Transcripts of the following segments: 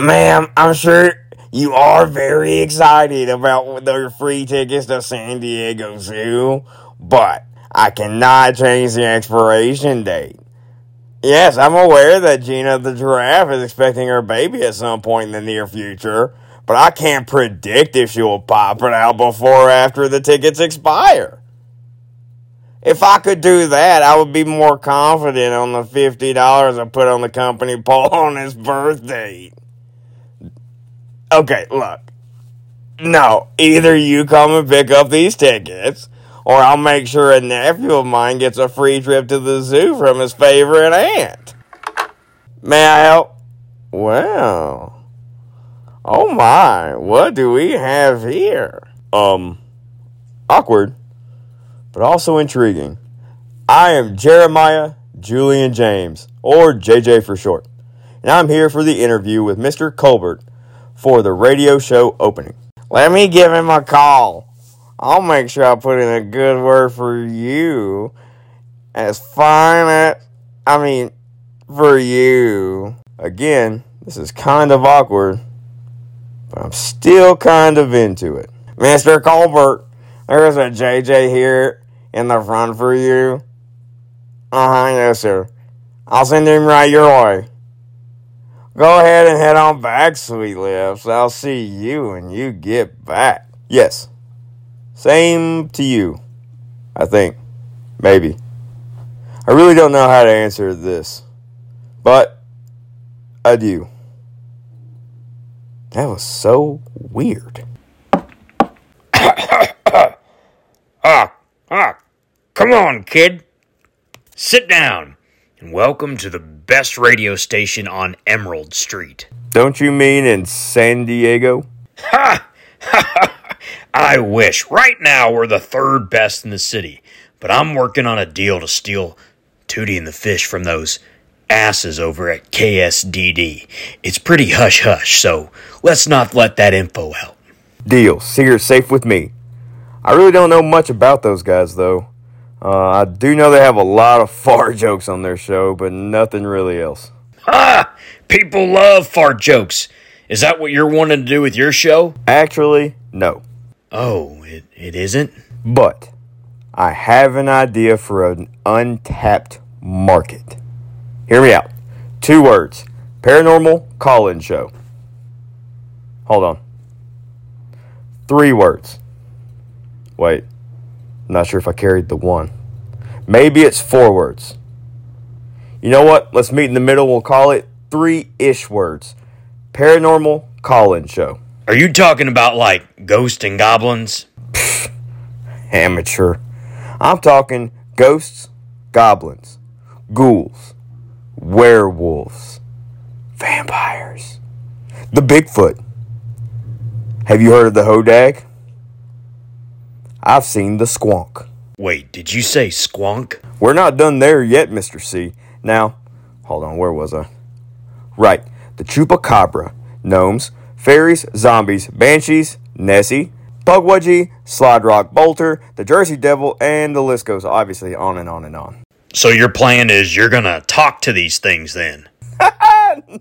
Ma'am, I'm sure you are very excited about the free tickets to San Diego Zoo, but I cannot change the expiration date. Yes, I'm aware that Gina the giraffe is expecting her baby at some point in the near future, but I can't predict if she will pop it out before or after the tickets expire. If I could do that, I would be more confident on the $50 I put on the company poll on his birthday. Okay, look. No, either you come and pick up these tickets, or I'll make sure a nephew of mine gets a free trip to the zoo from his favorite aunt. May I help? Well, oh my, what do we have here? Awkward, but also intriguing. I am Jeremiah Julian James, or JJ for short, and I'm here for the interview with Mr. Colbert for the radio show opening. Let me give him a call. I'll make sure I put in a good word for you. As fine as... I mean, for you. Again, this is kind of awkward, but I'm still kind of into it. Mr. Colbert, there's a JJ here in the front for you. Uh-huh, yes, sir. I'll send him right your way. Go ahead and head on back, sweet lips. I'll see you when you get back. Yes. Same to you, I think. Maybe. I really don't know how to answer this. But, adieu. That was so weird. Come on, kid. Sit down. And welcome to the best radio station on Emerald Street. Don't you mean in San Diego? Ha! I wish. Right now, we're the third best in the city. But I'm working on a deal to steal Tootie and the Fish from those asses over at ksdd. It's pretty hush-hush, so let's not let that info out. Deal. So you're safe with me. I really don't know much about those guys, though. I do know they have a lot of fart jokes on their show, but nothing really else. Ha! People love fart jokes. Is that what you're wanting to do with your show? Actually, no. Oh, it isn't? But I have an idea for an untapped market. Hear me out. 2 words. Paranormal call-in show. Hold on. 3 words. Wait. I'm not sure if I carried the 1. Maybe it's 4 words. You know what? Let's meet in the middle. We'll call it 3-ish words. Paranormal call-in show. Are you talking about, like, ghosts and goblins? Pfft, amateur. I'm talking ghosts, goblins, ghouls, werewolves, vampires, the Bigfoot. Have you heard of the Hodag? I've seen the squonk. Wait, did you say squonk? We're not done there yet, Mr. C. Now, hold on, where was I? Right, the Chupacabra, gnomes, fairies, zombies, banshees, Nessie, Pugwudgie, Slide Rock Bolter, the Jersey Devil, and the list goes obviously on and on and on. So your plan is you're going to talk to these things then?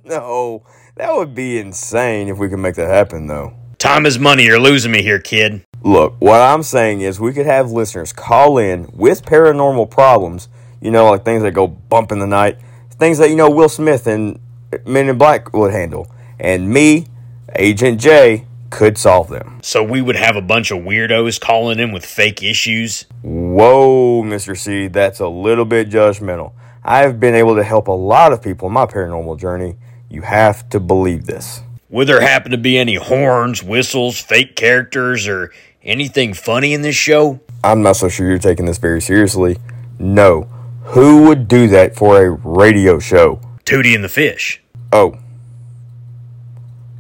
No, that would be insane if we could make that happen though. Time is money, you're losing me here, kid. Look, what I'm saying is we could have listeners call in with paranormal problems, you know, like things that go bump in the night, things that, you know, Will Smith and Men in Black would handle, and me... Agent J could solve them. So we would have a bunch of weirdos calling in with fake issues? Whoa, Mr. C, that's a little bit judgmental. I've been able to help a lot of people in my paranormal journey. You have to believe this. Would there happen to be any horns, whistles, fake characters, or anything funny in this show? I'm not so sure you're taking this very seriously. No. Who would do that for a radio show? Tootie and the Fish. Oh.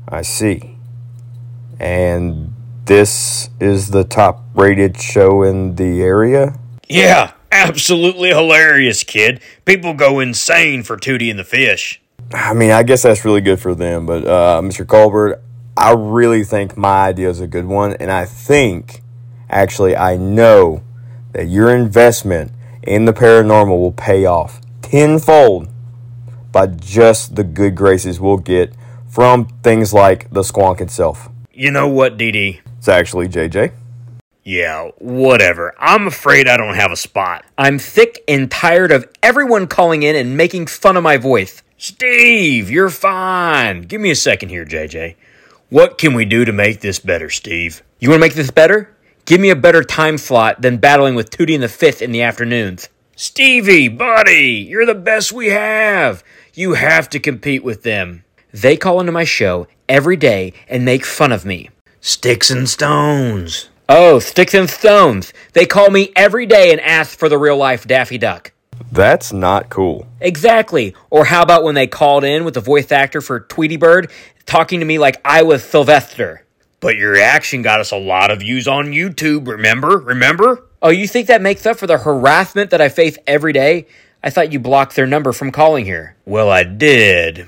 I see. And this is the top-rated show in the area? Yeah, absolutely hilarious, kid. People go insane for Tootie and the Fish. I mean, I guess that's really good for them, but Mr. Colbert, I really think my idea is a good one, and I think, actually, I know that your investment in the paranormal will pay off tenfold by just the good graces we'll get from things like the squonk itself. You know what, DD? It's actually JJ. Yeah, whatever. I'm afraid I don't have a spot. I'm thick and tired of everyone calling in and making fun of my voice. Steve, you're fine. Give me a second here, JJ. What can we do to make this better, Steve? You want to make this better? Give me a better time slot than battling with Tootie and the Fish in the afternoons. Stevie, buddy, you're the best we have. You have to compete with them. They call into my show every day and make fun of me. Sticks and stones. Oh, sticks and stones. They call me every day and ask for the real-life Daffy Duck. That's not cool. Exactly. Or how about when they called in with the voice actor for Tweety Bird talking to me like I was Sylvester? But your action got us a lot of views on YouTube, remember? Oh, you think that makes up for the harassment that I face every day? I thought you blocked their number from calling here. Well, I did.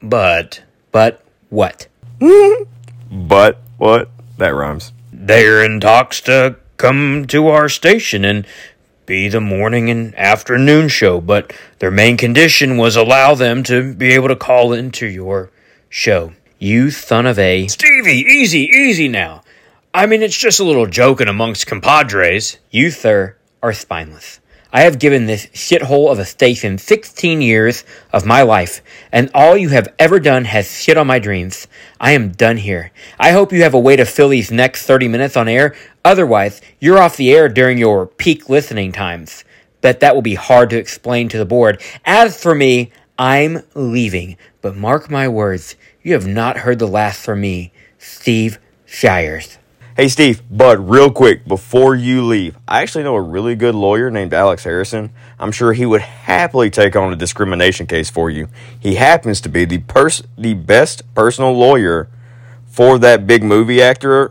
But what? But what? That rhymes. They're in talks to come to our station and be the morning and afternoon show, but their main condition was allow them to be able to call into your show. You son of a... Stevie, easy now. I mean, it's just a little joking amongst compadres. You, sir, are spineless. I have given this shithole of a station 16 years of my life, and all you have ever done has shit on my dreams. I am done here. I hope you have a way to fill these next 30 minutes on air. Otherwise, you're off the air during your peak listening times. Bet that will be hard to explain to the board. As for me, I'm leaving. But mark my words, you have not heard the last from me, Steve Shires. Hey, Steve, but real quick, before you leave, I actually know a really good lawyer named Alex Harrison. I'm sure he would happily take on a discrimination case for you. He happens to be the best personal lawyer for that big movie actor,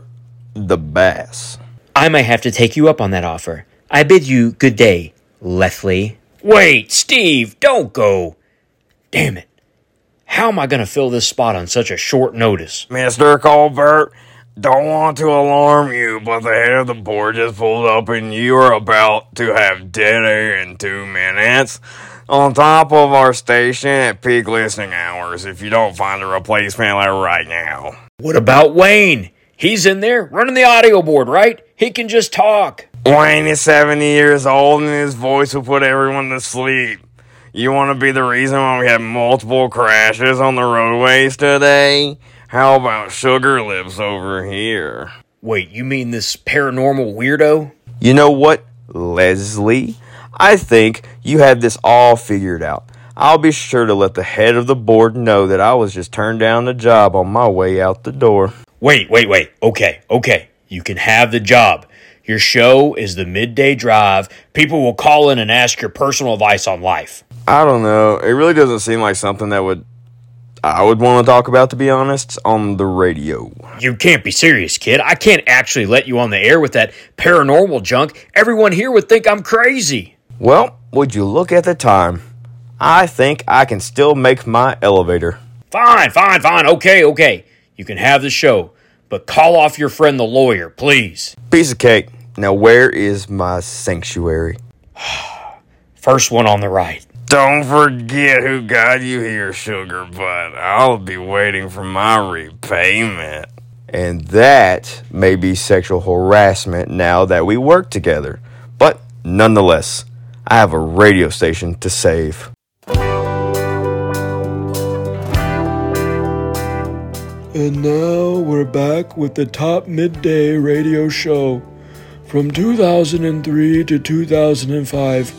The Bass. I might have to take you up on that offer. I bid you good day, Leslie. Wait, Steve, don't go. Damn it. How am I going to fill this spot on such a short notice? Mr. Colbert. Don't want to alarm you, but the head of the board just pulled up and you are about to have dead air in 2 minutes. On top of our station at peak listening hours, if you don't find a replacement right now. What about Wayne? He's in there running the audio board, right? He can just talk. Wayne is 70 years old and his voice will put everyone to sleep. You want to be the reason why we have multiple crashes on the roadways today? How about Sugar Lips over here? Wait, you mean this paranormal weirdo? You know what, Leslie? I think you have this all figured out. I'll be sure to let the head of the board know that I was just turned down the job on my way out the door. Wait. Okay. You can have the job. Your show is the midday drive. People will call in and ask your personal advice on life. I don't know. It really doesn't seem like something that I would want to talk about, to be honest, on the radio. You can't be serious, kid. I can't actually let you on the air with that paranormal junk. Everyone here would think I'm crazy. Well, would you look at the time? I think I can still make my elevator. Fine. Okay. You can have the show, but call off your friend the lawyer, please. Piece of cake. Now where is my sanctuary? First one on the right. Don't forget who got you here, Sugar Butt. I'll be waiting for my repayment. And that may be sexual harassment now that we work together. But nonetheless, I have a radio station to save. And now we're back with the top midday radio show from 2003 to 2005.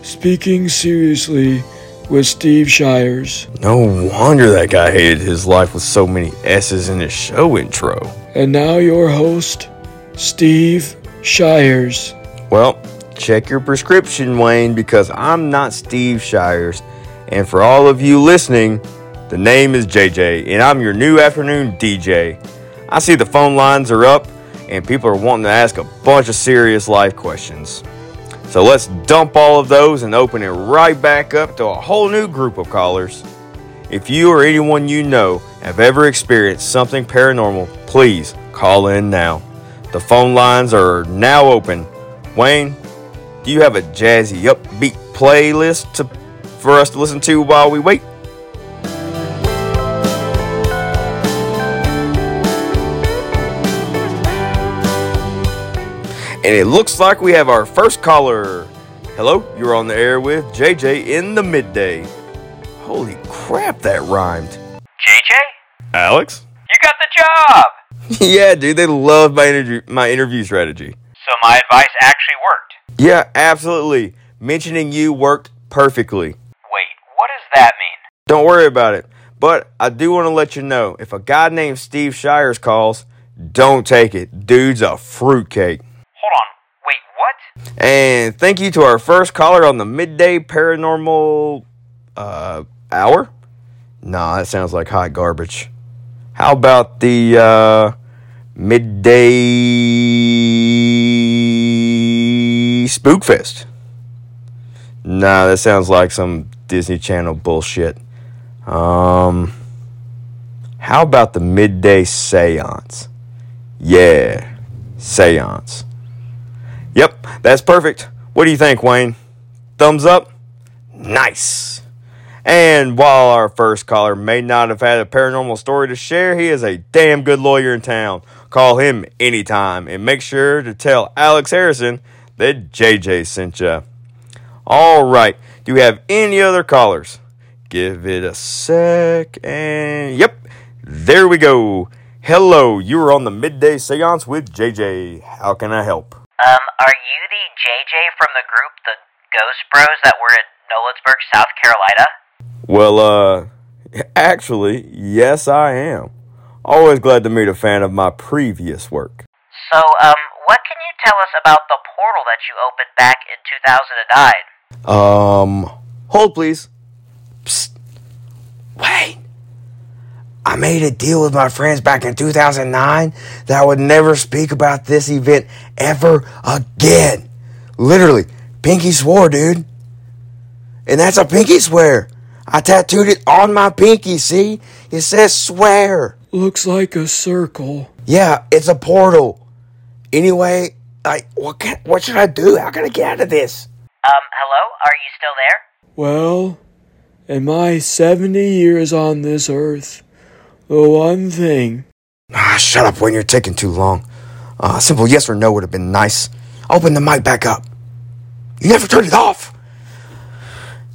Speaking Seriously with Steve Shires. No wonder that guy hated his life with so many S's in his show intro. And now your host, Steve Shires. Well, check your prescription, Wayne, because I'm not Steve Shires. And for all of you listening, the name is JJ, and I'm your new afternoon DJ. I see the phone lines are up, and people are wanting to ask a bunch of serious life questions. So let's dump all of those and open it right back up to a whole new group of callers. If you or anyone you know have ever experienced something paranormal, please call in now. The phone lines are now open. Wayne, do you have a jazzy upbeat playlist for us to listen to while we wait? And it looks like we have our first caller. Hello, you're on the air with JJ in the midday. Holy crap, that rhymed. JJ? Alex? You got the job! Yeah, dude, they love my interview strategy. So my advice actually worked. Yeah, absolutely. Mentioning you worked perfectly. Wait, what does that mean? Don't worry about it. But I do want to let you know, if a guy named Steve Shires calls, don't take it. Dude's a fruitcake. Hold on. Wait, what? And thank you to our first caller on the midday paranormal hour. Nah, that sounds like hot garbage. How about the midday spookfest? Nah, that sounds like some Disney Channel bullshit. How about the midday seance? Yeah, seance. Yep, that's perfect. What do you think, Wayne? Thumbs up? Nice. And while our first caller may not have had a paranormal story to share, he is a damn good lawyer in town. Call him anytime and make sure to tell Alex Harrison that JJ sent ya. All right, do we have any other callers? Give it a sec and yep, there we go. Hello, you are on the midday seance with JJ. How can I help? Are you the JJ from the group, the Ghost Bros that were at Nolensburg, South Carolina? Well, actually, yes, I am. Always glad to meet a fan of my previous work. So, what can you tell us about the portal that you opened back in 2009? Hold please. Psst. Wait. I made a deal with my friends back in 2009 that I would never speak about this event ever again. Literally, pinky swore, dude. And that's a pinky swear. I tattooed it on my pinky, see? It says swear. Looks like a circle. Yeah, it's a portal. Anyway, what should I do? How can I get out of this? Hello? Are you still there? Well, in my 70 years on this earth, the one thing... shut up, Wayne. You're taking too long. A simple yes or no would have been nice. Open the mic back up. You never turned it off.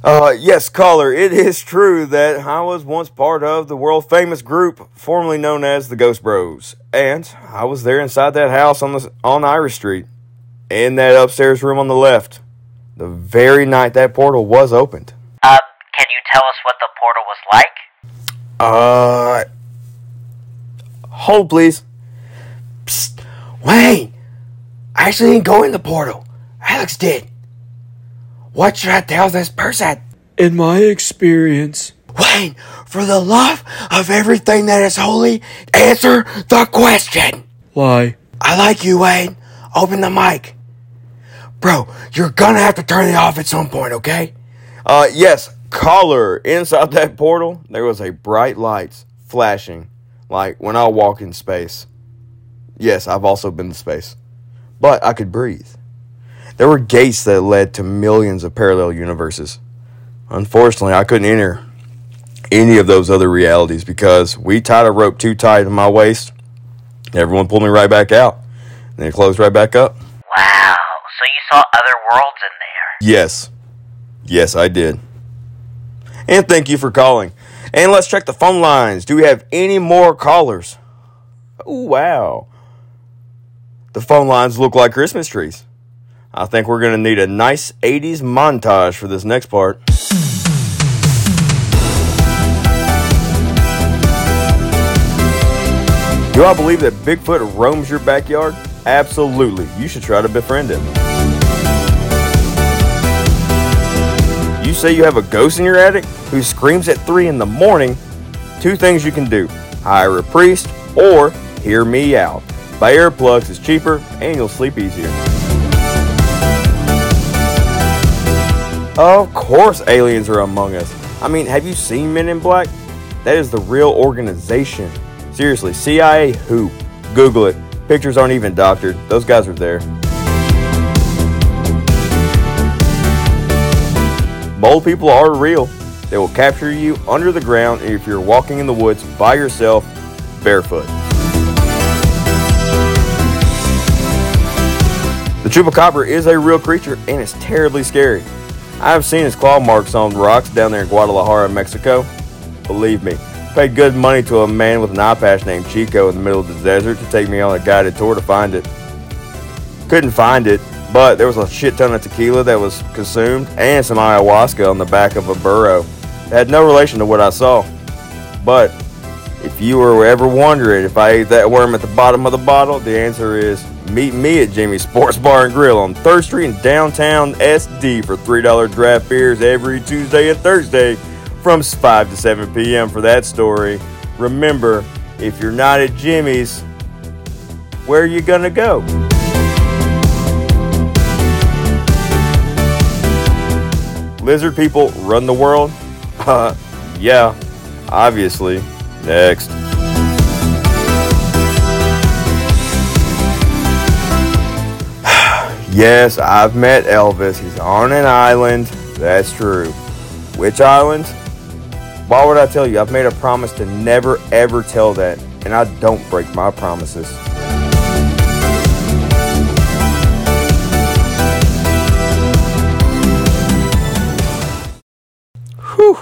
Yes, caller, it is true that I was once part of the world-famous group formerly known as the Ghost Bros, and I was there inside that house on Iris Street, in that upstairs room on the left, the very night that portal was opened. Can you tell us what the portal was like? Hold, please. Psst, Wayne, I actually didn't go in the portal. Alex did. What should I tell this person? In my experience... Wayne, for the love of everything that is holy, answer the question. Why? I like you, Wayne. Open the mic. Bro, you're gonna have to turn it off at some point, okay? Yes, caller. Inside that portal, there was a bright lights flashing, like when I walk in space. Yes, I've also been to space. But I could breathe. There were gates that led to millions of parallel universes. Unfortunately, I couldn't enter any of those other realities because we tied a rope too tight to my waist. Everyone pulled me right back out. And then it closed right back up. Wow. So you saw other worlds in there? Yes. Yes, I did. And thank you for calling. And let's check the phone lines. Do we have any more callers? Oh, wow. The phone lines look like Christmas trees. I think we're going to need a nice 80s montage for this next part. Do I believe that Bigfoot roams your backyard? Absolutely. You should try to befriend him. You say you have a ghost in your attic who screams at 3 in the morning? Two things you can do. Hire a priest or hear me out. Buy earplugs, it's cheaper and you'll sleep easier. Of course aliens are among us. I mean, have you seen Men in Black? That is the real organization. Seriously, CIA who? Google it. Pictures aren't even doctored. Those guys are there. Mole people are real. They will capture you under the ground if you're walking in the woods by yourself, barefoot. Chupacabra is a real creature and it's terribly scary. I have seen his claw marks on rocks down there in Guadalajara, Mexico. Believe me, I paid good money to a man with an eye patch named Chico in the middle of the desert to take me on a guided tour to find it. Couldn't find it, but there was a shit ton of tequila that was consumed and some ayahuasca on the back of a burro. It had no relation to what I saw. But if you were ever wondering if I ate that worm at the bottom of the bottle, the answer is meet me at Jimmy's Sports Bar and Grill on 3rd Street in downtown SD for $3 draft beers every Tuesday and Thursday from 5 to 7 p.m. for that story. Remember, if you're not at Jimmy's, where are you gonna go? Lizard people run the world? Yeah, obviously. Next. Yes, I've met Elvis. He's on an island. That's true. Which island? Why would I tell you? I've made a promise to never ever tell that, and I don't break my promises. Whew,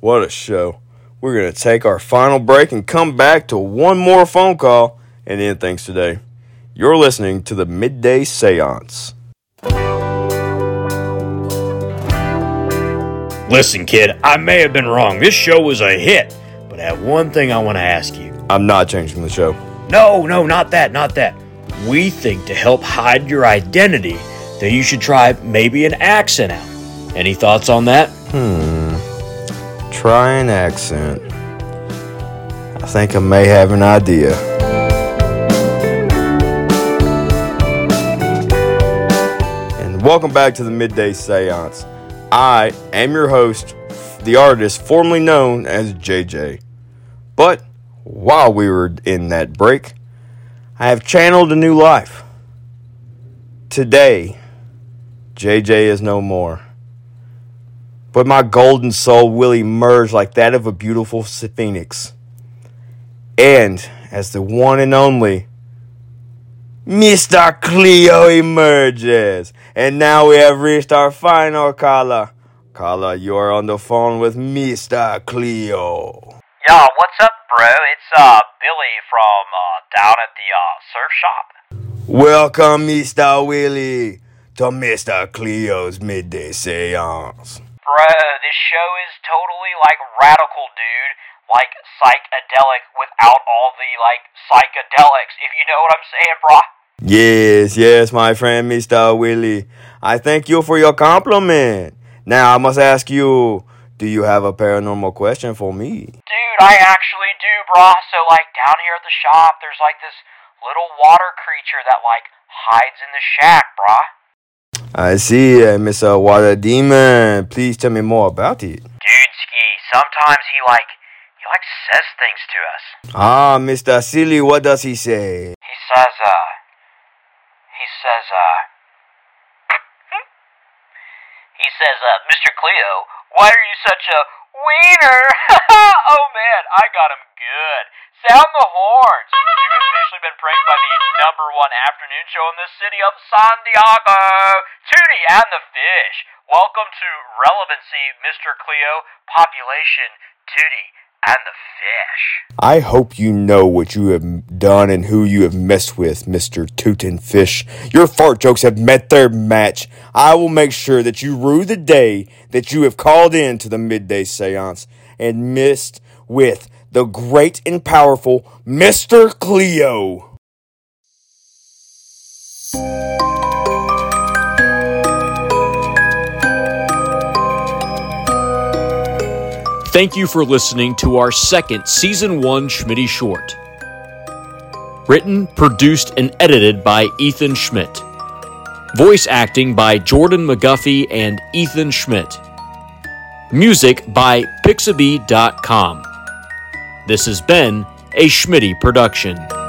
what a show. We're going to take our final break and come back to one more phone call and end things today. You're listening to the Midday Seance. Listen, kid, I may have been wrong. This show was a hit, but I have one thing I want to ask you. I'm not changing the show. No, not that. We think to help hide your identity that you should try maybe an accent out. Any thoughts on that? Try an accent. I think I may have an idea. And welcome back to the Midday Seance. I am your host, the artist formerly known as JJ. But while we were in that break, I have channeled a new life. Today, JJ is no more. But my golden soul will emerge like that of a beautiful phoenix. And as the one and only Mr. Cleo emerges. And now we have reached our final caller. Caller, you are on the phone with Mr. Cleo. Yeah, what's up, bro? It's Billy from down at the surf shop. Welcome, Mr. Willie, to Mr. Cleo's Midday Seance. Bro, this show is totally, like, radical, dude. Like, psychedelic without all the, like, psychedelics, if you know what I'm saying, bro. Yes, my friend, Mr. Willie. I thank you for your compliment. Now, I must ask you, do you have a paranormal question for me? Dude, I actually do, bro. So, like, down here at the shop, there's, like, this little water creature that, like, hides in the shack, bro. I see, Mr. Water Demon. Please tell me more about it. Dude, Ski, sometimes he says things to us. Ah, Mr. Silly, what does he say? He says, Mr. Cleo, why are you such a wiener? Oh, man, I got him good. Sound the horns. You've officially been pranked by the #1 afternoon show in the city of San Diego. Tootie and the Fish. Welcome to Relevancy, Mr. Cleo. Population, Tootie and the Fish. I hope you know what you have done and who you have messed with, Mr. Tootie and Fish. Your fart jokes have met their match. I will make sure that you rue the day that you have called in to the Midday Seance and missed with the great and powerful Mr. Cleo. Thank you for listening to our second Season 1 Schmidty Short. Written, produced, and edited by Ethan Schmidt. Voice acting by Jordan McGuffey and Ethan Schmidt. Music by Pixabay.com. This has been a Schmitty production.